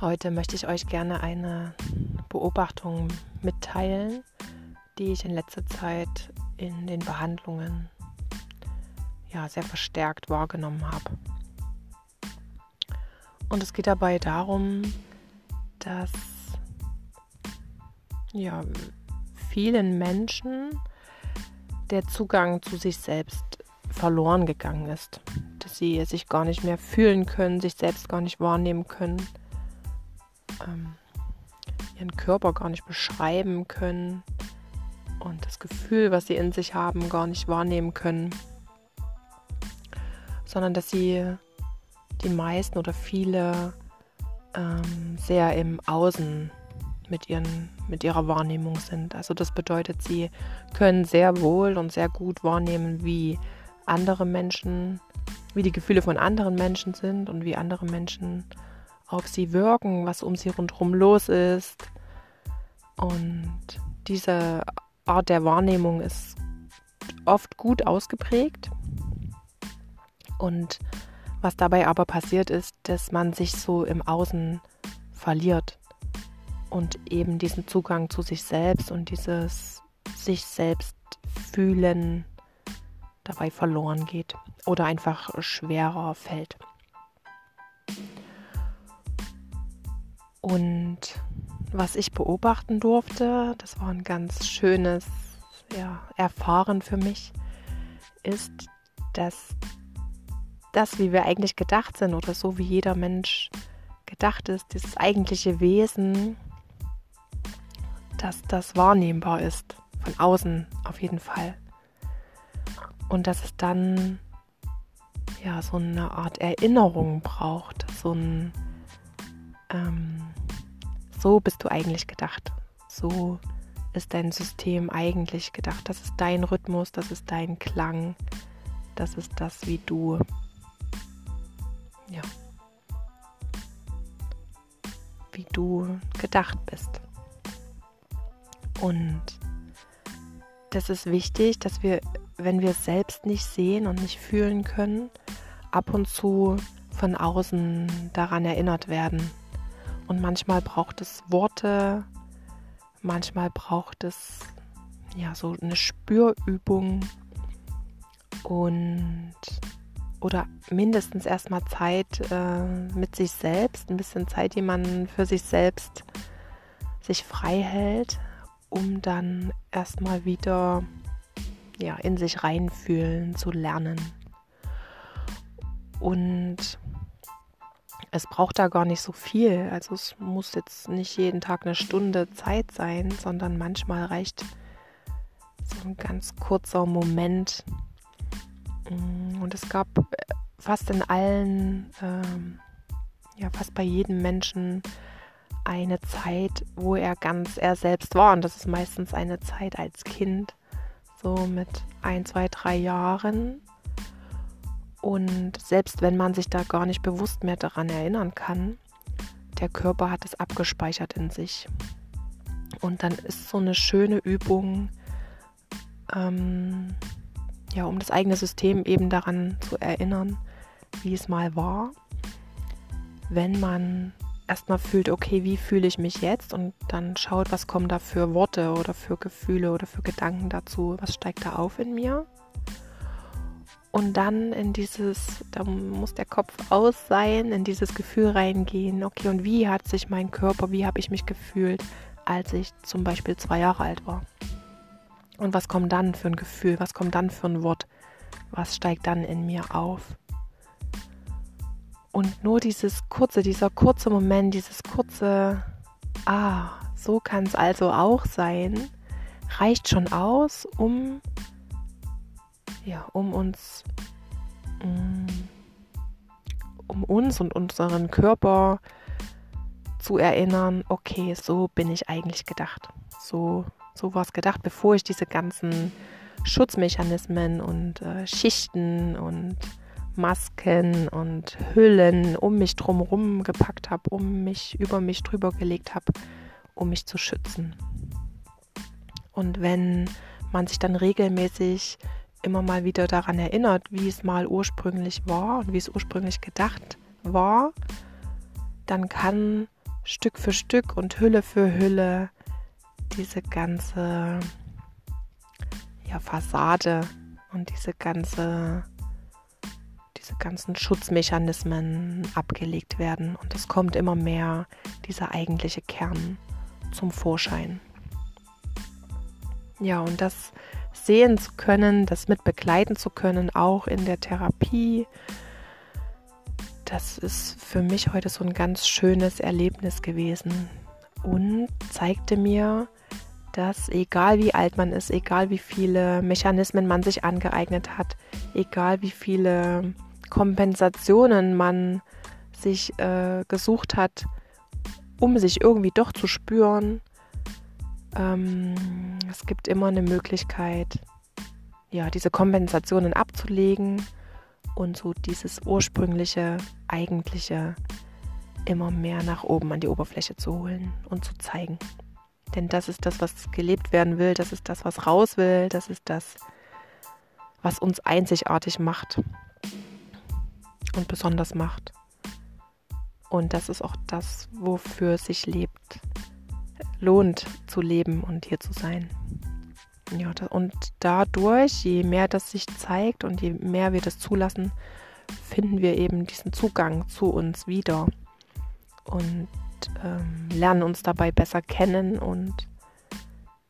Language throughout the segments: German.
Heute möchte ich euch gerne eine Beobachtung mitteilen, die ich in letzter Zeit in den Behandlungen sehr verstärkt wahrgenommen habe. Und es geht dabei darum, dass vielen Menschen der Zugang zu sich selbst verloren gegangen ist, dass sie sich gar nicht mehr fühlen können, sich selbst gar nicht wahrnehmen können, ihren Körper gar nicht beschreiben können und das Gefühl, was sie in sich haben, gar nicht wahrnehmen können, sondern dass sie die meisten oder viele sehr im Außen mit ihrer Wahrnehmung sind. Also das bedeutet, sie können sehr wohl und sehr gut wahrnehmen, wie die Gefühle von anderen Menschen sind und wie andere Menschen auf sie wirken, was um sie rundherum los ist. Und diese Art der Wahrnehmung ist oft gut ausgeprägt. Und was dabei aber passiert ist, dass man sich so im Außen verliert und eben diesen Zugang zu sich selbst und dieses sich selbst fühlen dabei verloren geht oder einfach schwerer fällt. Und was ich beobachten durfte, das war ein ganz schönes Erfahren für mich, ist, dass das, wie wir eigentlich gedacht sind oder so wie jeder Mensch gedacht ist, dieses eigentliche Wesen, dass das wahrnehmbar ist, von außen auf jeden Fall. Und dass es dann so eine Art Erinnerung braucht, so ein so bist du eigentlich gedacht, so ist dein System eigentlich gedacht, das ist dein Rhythmus, das ist dein Klang, das ist das, wie du wie du gedacht bist. Und das ist wichtig, dass wir, wenn wir es selbst nicht sehen und nicht fühlen können, ab und zu von außen daran erinnert werden. Und manchmal braucht es Worte, manchmal braucht es so eine Spürübung oder mindestens erstmal Zeit mit sich selbst, ein bisschen Zeit, die man für sich selbst sich frei hält, um dann erstmal wieder in sich reinfühlen zu lernen. Und es braucht da gar nicht so viel. Also es muss jetzt nicht jeden Tag eine Stunde Zeit sein, sondern manchmal reicht so ein ganz kurzer Moment. Und es gab fast bei jedem Menschen eine Zeit, wo er ganz er selbst war. Und das ist meistens eine Zeit als Kind, so mit 1, 2, 3 Jahren. Und selbst wenn man sich da gar nicht bewusst mehr daran erinnern kann, der Körper hat es abgespeichert in sich. Und dann ist so eine schöne Übung, um das eigene System eben daran zu erinnern, wie es mal war. Wenn man erstmal fühlt, okay, wie fühle ich mich jetzt? Und dann schaut, was kommen da für Worte oder für Gefühle oder für Gedanken dazu, was steigt da auf in mir? Und dann da muss der Kopf aus sein, in dieses Gefühl reingehen. Okay, und wie habe ich mich gefühlt, als ich zum Beispiel 2 Jahre alt war? Und was kommt dann für ein Gefühl, was kommt dann für ein Wort, was steigt dann in mir auf? Und nur dieser kurze Moment, dieses kurze, so kann es also auch sein, reicht schon aus, um uns und unseren Körper zu erinnern, okay, so bin ich eigentlich gedacht. So war es gedacht, bevor ich diese ganzen Schutzmechanismen und Schichten und Masken und Hüllen um mich drumherum gepackt habe, über mich drüber gelegt habe, um mich zu schützen. Und wenn man sich dann regelmäßig immer mal wieder daran erinnert, wie es mal ursprünglich war und wie es ursprünglich gedacht war, dann kann Stück für Stück und Hülle für Hülle diese ganze Fassade und diese ganzen Schutzmechanismen abgelegt werden. Und es kommt immer mehr dieser eigentliche Kern zum Vorschein. Ja, und das sehen zu können, das mit begleiten zu können, auch in der Therapie, das ist für mich heute so ein ganz schönes Erlebnis gewesen und zeigte mir, dass egal wie alt man ist, egal wie viele Mechanismen man sich angeeignet hat, egal wie viele Kompensationen man sich gesucht hat, um sich irgendwie doch zu spüren, es gibt immer eine Möglichkeit, ja, diese Kompensationen abzulegen und so dieses ursprüngliche, eigentliche immer mehr nach oben an die Oberfläche zu holen und zu zeigen. Denn das ist das, was gelebt werden will, das ist das, was raus will, das ist das, was uns einzigartig macht und besonders macht. Und das ist auch das, wofür sich lohnt zu leben und hier zu sein. Ja, und dadurch, je mehr das sich zeigt und je mehr wir das zulassen, finden wir eben diesen Zugang zu uns wieder und lernen uns dabei besser kennen und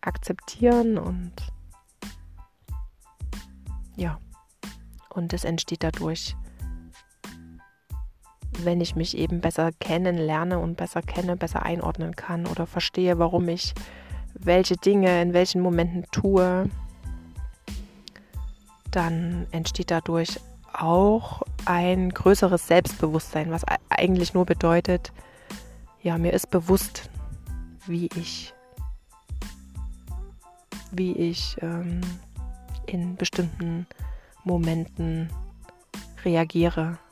akzeptieren und es entsteht dadurch, wenn ich mich eben besser kennenlerne und besser einordnen kann oder verstehe, warum ich welche Dinge in welchen Momenten tue, dann entsteht dadurch auch ein größeres Selbstbewusstsein, was eigentlich nur bedeutet, ja, mir ist bewusst, wie ich in bestimmten Momenten reagiere